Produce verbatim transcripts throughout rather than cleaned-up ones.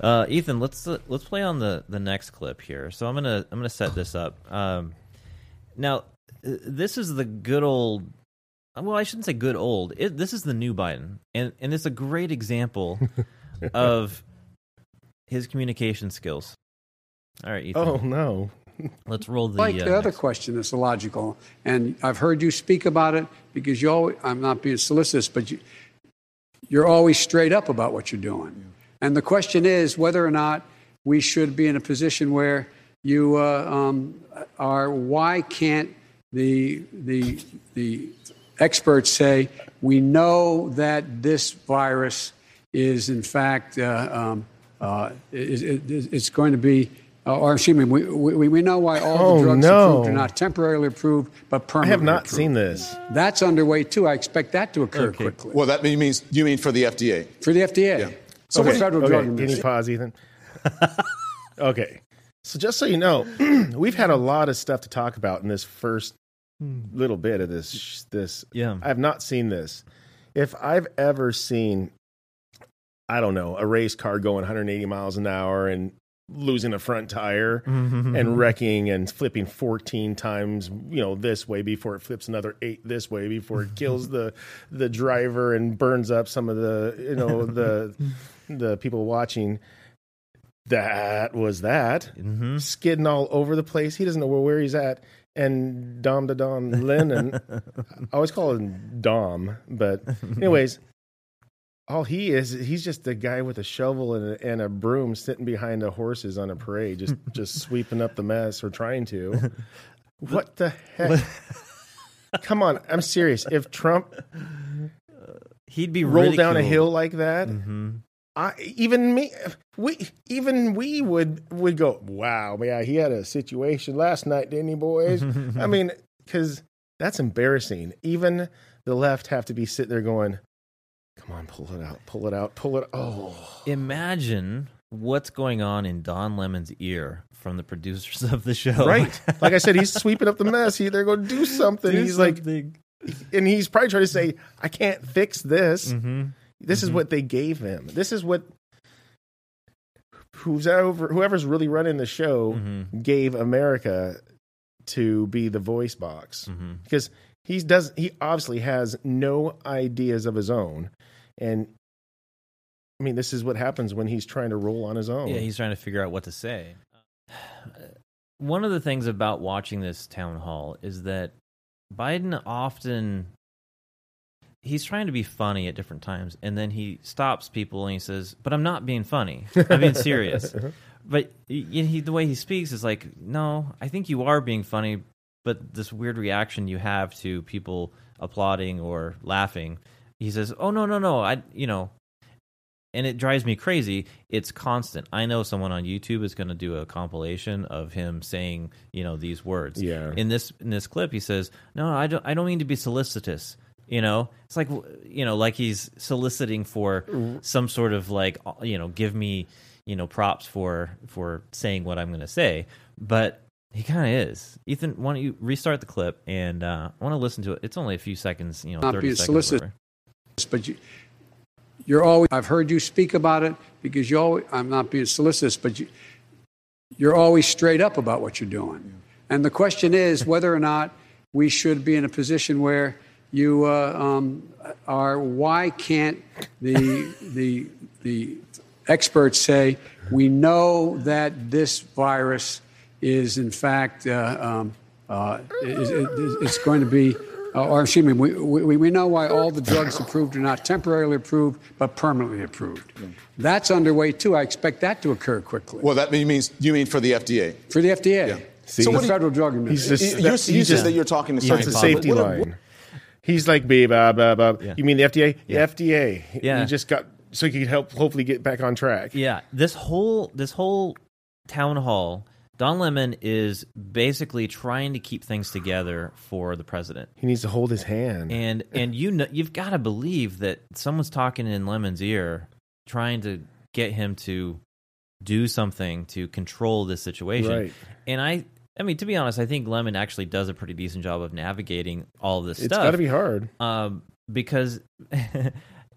Uh, Ethan, let's uh, let's play on the, the next clip here. So I'm gonna I'm gonna set this up. Um, now this is the good old. Well, I shouldn't say good old. It, this is the new Biden, and and it's a great example of his communication skills. All right, Ethan. Oh no. Let's roll the. Like the uh, other next. question, it's illogical, and I've heard you speak about it because you always. I'm not being solicitous, but you, you're always straight up about what you're doing. Yeah. And the question is whether or not we should be in a position where you uh, um, are. Why can't the the the experts say we know that this virus is in fact uh, um, uh, is, is, it's going to be, uh, or excuse me, we, we we know why all oh, the drugs no. approved are not temporarily approved but permanently. I have not approved. seen this. That's underway too. I expect that to occur okay. quickly. Well, that means you mean for the F D A? For the F D A. Yeah. So okay. federal okay. drug Can you pause, Ethan? Okay. So just so you know, we've had a lot of stuff to talk about in this first little bit of this. This yeah. I've not seen this. If I've ever seen, I don't know, a race car going one hundred eighty miles an hour and losing a front tire mm-hmm. and wrecking and flipping fourteen times, you know, this way before it flips another eight this way before it kills the the driver and burns up some of the, you know, the the people watching. That was that mm-hmm. skidding all over the place. He doesn't know where he's at. And Dom to Don Lemon, I always call him Dom, but anyways. All he is, he's just a guy with a shovel and a, and a broom sitting behind the horses on a parade, just just sweeping up the mess or trying to. What the heck? Come on, I'm serious. If Trump he'd be rolled ridiculed. down a hill like that, mm-hmm. I even me, we even we would would go, wow, yeah, he had a situation last night, didn't he, boys? I mean, because that's embarrassing. Even the left have to be sitting there going, come on, pull it out, pull it out, pull it out. Oh. Imagine what's going on in Don Lemon's ear from the producers of the show. Right. Like I said, he's sweeping up the mess. He, they're going to do something. Do he's something. like, and he's probably trying to say, I can't fix this. Mm-hmm. This mm-hmm. is what they gave him. This is what who's over, whoever's really running the show mm-hmm. gave America to be the voice box. Mm-hmm. Because he does. He obviously has no ideas of his own, and I mean, this is what happens when he's trying to roll on his own. Yeah, he's trying to figure out what to say. One of the things about watching this town hall is that Biden often he's trying to be funny at different times, and then he stops people and he says, "But I'm not being funny. I'm being serious." But he, the way he speaks is like, "No, I think you are being funny." But this weird reaction you have to people applauding or laughing, he says, "Oh no, no, no!" I, you know, and it drives me crazy. It's constant. I know someone on YouTube is going to do a compilation of him saying, you know, these words. Yeah. In this in this clip, he says, "No, I don't. I don't mean to be solicitous." You know, it's like, you know, like he's soliciting for some sort of like, you know, give me, you know, props for for saying what I'm going to say, but. He kind of is. Ethan, why don't you restart the clip, and uh, I want to listen to it. It's only a few seconds, you know, not thirty seconds. Solicitous, but you, you're always. I've heard you speak about it because you always. I'm not being solicitous, but you, you're always straight up about what you're doing. Yeah. And the question is whether or not we should be in a position where you uh, um, are. Why can't the the the experts say we know that this virus is in fact uh, um, uh, is, is, it's going to be, uh, or excuse me, we, we we know why all the drugs approved are not temporarily approved but permanently approved. That's underway too. I expect that to occur quickly. Well, that means you mean for the F D A? For the F D A, yeah. See, so the what federal you, drug administration. You're just that you're talking to science. It's a safety what, line. What, what? He's like, babe, blah, blah, blah. Yeah. You mean the F D A? Yeah. The F D A. Yeah. You just got so you could help hopefully get back on track. Yeah. This whole this whole town hall. Don Lemon is basically trying to keep things together for the president. He needs to hold his hand, and and you know you've got to believe that someone's talking in Lemon's ear, trying to get him to do something to control this situation. Right. And I, I mean, to be honest, I think Lemon actually does a pretty decent job of navigating all this it's stuff. It's got to be hard, um, because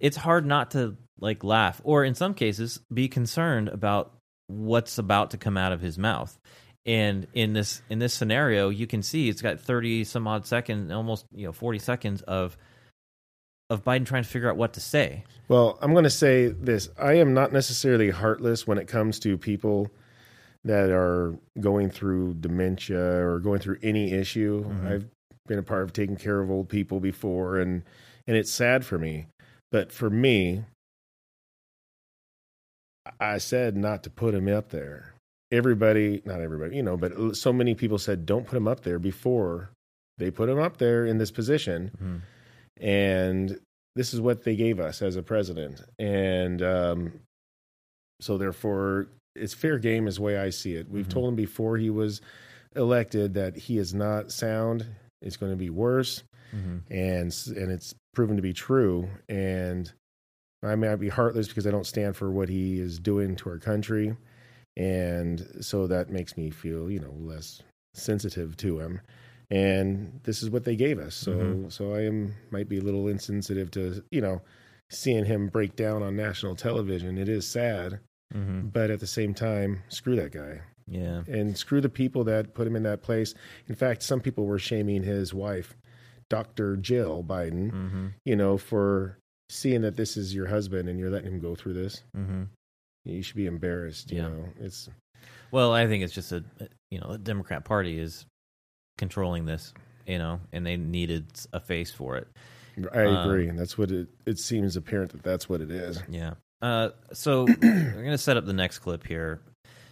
it's hard not to like laugh, or in some cases be concerned about what's about to come out of his mouth. And in this in this scenario, you can see it's got thirty some odd seconds, almost you know forty seconds of of Biden trying to figure out what to say. Well, I'm going to say this. I am not necessarily heartless when it comes to people that are going through dementia or going through any issue. Mm-hmm. I've been a part of taking care of old people before, and and it's sad for me. But for me, I said not to put him up there. Everybody, not everybody, you know, but so many people said don't put him up there before they put him up there in this position. Mm-hmm. And this is what they gave us as a president. And um, so therefore, it's fair game is the way I see it. We've mm-hmm. told him before he was elected that he is not sound. It's going to be worse. Mm-hmm. And and it's proven to be true. And I might be heartless because I don't stand for what he is doing to our country. And so that makes me feel, you know, less sensitive to him. And this is what they gave us. So mm-hmm. so I am might be a little insensitive to, you know, seeing him break down on national television. It is sad. Mm-hmm. But at the same time, screw that guy. Yeah. And screw the people that put him in that place. In fact, some people were shaming his wife, Doctor Jill Biden, mm-hmm. you know, for seeing that this is your husband and you're letting him go through this. Mm-hmm. You should be embarrassed, you yeah. know. It's well, I think it's just a you know, the Democrat Party is controlling this, you know, and they needed a face for it. I agree, um, and that's what it it seems apparent that that's what it is. Yeah. Uh, so we're going to set up the next clip here.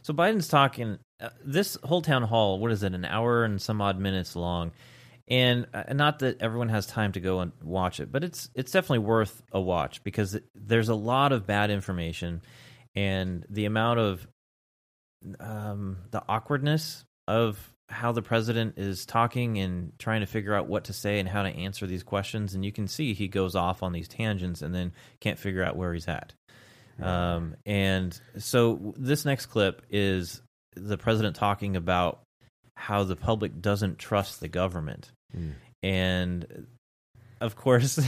So Biden's talking. Uh, this whole town hall, what is it, an hour and some odd minutes long, and uh, not that everyone has time to go and watch it, but it's it's definitely worth a watch because it, there's a lot of bad information. And the amount of um, the awkwardness of how the president is talking and trying to figure out what to say and how to answer these questions. And you can see he goes off on these tangents and then can't figure out where he's at. Um, and so this next clip is the president talking about how the public doesn't trust the government. Mm. And, of course,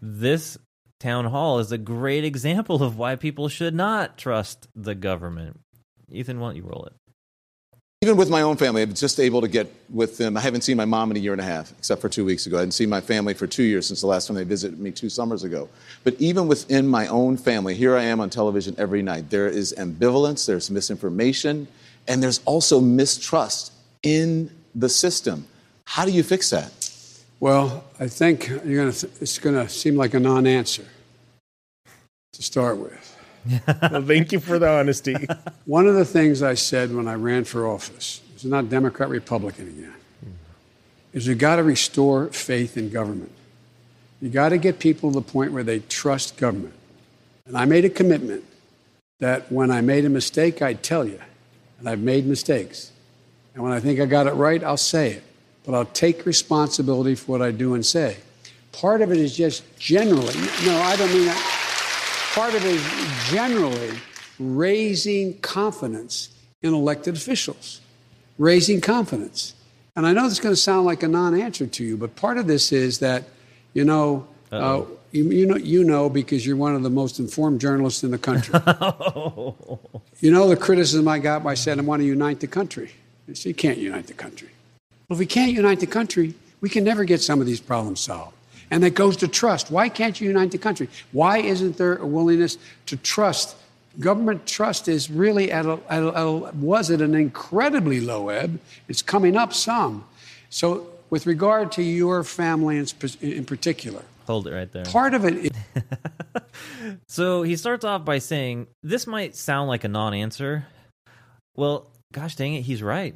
this town hall is a great example of why people should not trust the government. Ethan, why don't you roll it? Even with my own family, I'm just able to get with them. I haven't seen my mom in a year and a half, except for two weeks ago. I hadn't seen my family for two years since the last time they visited me two summers ago. But even within my own family, here I am on television every night. There is ambivalence, there's misinformation, and there's also mistrust in the system. How do you fix that? Well, I think you're gonna th- it's going to seem like a non-answer to start with. Well, thank you for the honesty. One of the things I said when I ran for office, it's not Democrat, Republican again, mm. is you got to restore faith in government. You got to get people to the point where they trust government. And I made a commitment that when I made a mistake, I'd tell you. And I've made mistakes. And when I think I got it right, I'll say it. But I'll take responsibility for what I do and say. Part of it is just generally, no, I don't mean that. Part of it is generally raising confidence in elected officials, raising confidence. And I know this is going to sound like a non-answer to you, but part of this is that, you know, uh, you, you know, you know, because you're one of the most informed journalists in the country. You know, the criticism I got by saying I want to unite the country. I said, you can't unite the country. Well, if we can't unite the country, we can never get some of these problems solved. And that goes to trust. Why can't you unite the country? Why isn't there a willingness to trust? Government trust is really at a, at a, at a was at an incredibly low ebb. It's coming up some. So with regard to your family in, in particular. Hold it right there. Part of it. Is- So he starts off by saying, this might sound like a non-answer. Well, gosh dang it, he's right.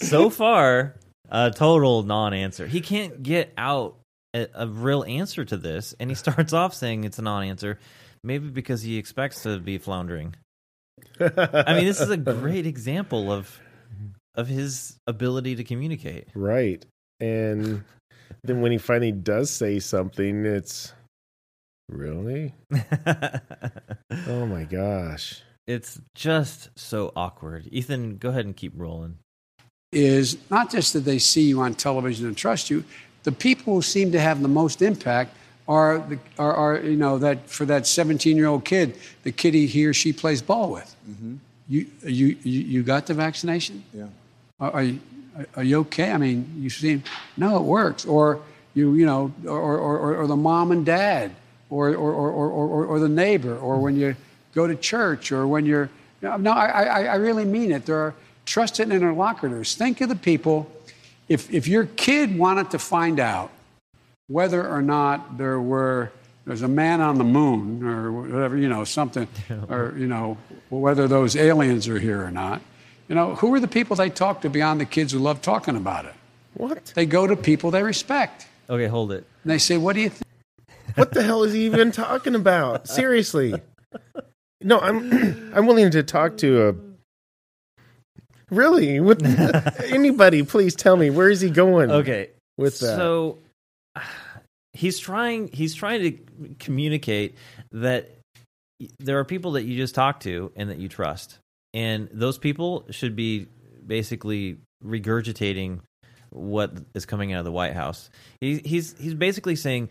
So far, a total non-answer. He can't get out a, a real answer to this, and he starts off saying it's a non-answer, maybe because he expects to be floundering. I mean, this is a great example of of his ability to communicate. Right. And then when he finally does say something, it's, really? Oh my gosh. It's just so awkward. Ethan, go ahead and keep rolling. Is not just that they see you on television and trust you. The people who seem to have the most impact are the are, are you know that for that seventeen-year-old kid, the kid he, he or she plays ball with. Mm-hmm. You you you got the vaccination? Yeah. Are, are you are you okay? I mean, you seem no, it works. Or you you know, or or, or, or the mom and dad, or or, or or or or the neighbor, or when you go to church, or when you're no, no I, I I really mean it. There are trusted interlocutors. Think of the people. If if your kid wanted to find out whether or not there were there's a man on the moon or whatever, you know, something, or, you know, whether those aliens are here or not, you know, who are the people they talk to beyond the kids who love talking about it? What? They go to people they respect. Okay, hold it. And they say, what do you think? What the hell is he even talking about? Seriously. No, I'm I'm willing to talk to a... Really? With anybody, please tell me, where is he going? Okay. With that? So he's trying he's trying to communicate that there are people that you just talk to and that you trust. And those people should be basically regurgitating what is coming out of the White House. He, he's he's basically saying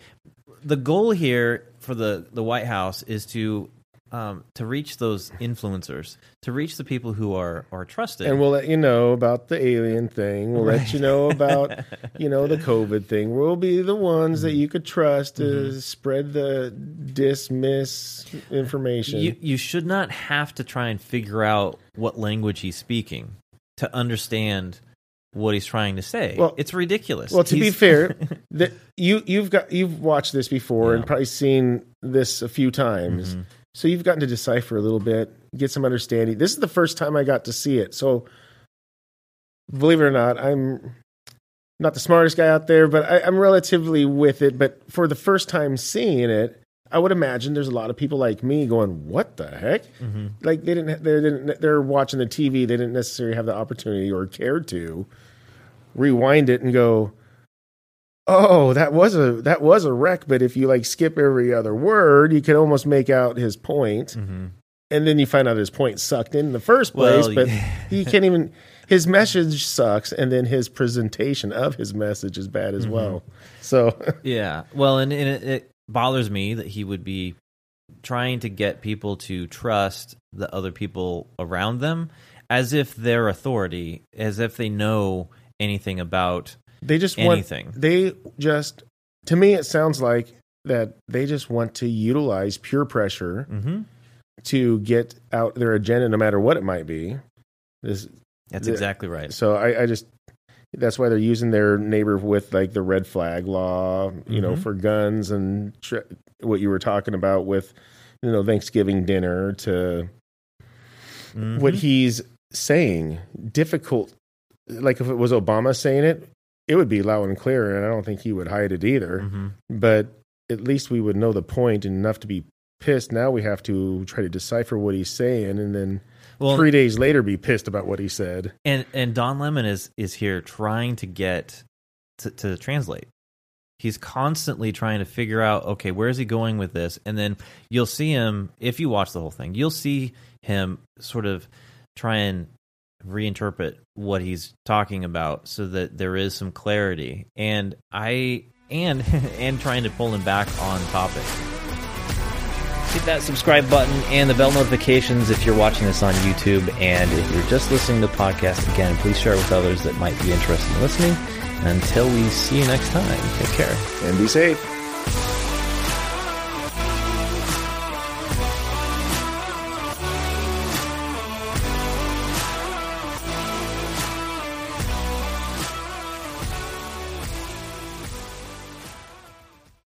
the goal here for the, the White House is to Um, to reach those influencers, to reach the people who are, are trusted. And we'll let you know about the alien thing. We'll right. let you know about, you know, the COVID thing. We'll be the ones mm-hmm. that you could trust to mm-hmm. spread the dismiss information. You, you should not have to try and figure out what language he's speaking to understand what he's trying to say. Well, it's ridiculous. Well, to he's... be fair, the, you, you've got, you've watched this before yeah. and probably seen this a few times. Mm-hmm. So you've gotten to decipher a little bit, get some understanding. This is the first time I got to see it. So believe it or not, I'm not the smartest guy out there, but I, I'm relatively with it. But for the first time seeing it, I would imagine there's a lot of people like me going, what the heck? Mm-hmm. Like they didn't, they didn't, they're watching the T V. They didn't necessarily have the opportunity or care to rewind it and go, oh, that was a that was a wreck. But if you like skip every other word, you can almost make out his point, mm-hmm. and then you find out his point sucked in, in the first place. Well, but you can't even his message sucks, and then his presentation of his message is bad as mm-hmm. well. So yeah, well, and, and it, it bothers me that he would be trying to get people to trust the other people around them as if they're authority, as if they know anything about. They just want, Anything. They just, to me, it sounds like that they just want to utilize peer pressure mm-hmm. to get out their agenda, no matter what it might be. This, that's the, exactly right. So I, I just, that's why they're using their neighbor with like the red flag law, you mm-hmm. know, for guns and tr- what you were talking about with, you know, Thanksgiving dinner to mm-hmm. what he's saying. Difficult. Like if it was Obama saying it, it would be loud and clear, and I don't think he would hide it either. Mm-hmm. But at least we would know the point enough to be pissed. Now we have to try to decipher what he's saying, and then well, three days later be pissed about what he said. And and Don Lemon is is here trying to get to, to translate. He's constantly trying to figure out, okay, where is he going with this? And then you'll see him, if you watch the whole thing, you'll see him sort of try and reinterpret what he's talking about so that there is some clarity, and I and and trying to pull him back on topic. Hit that subscribe button and the bell notifications if you're watching this on YouTube, and if you're just listening to the podcast, again, please share it with others that might be interested in listening. Until we see you next time, take care and be safe.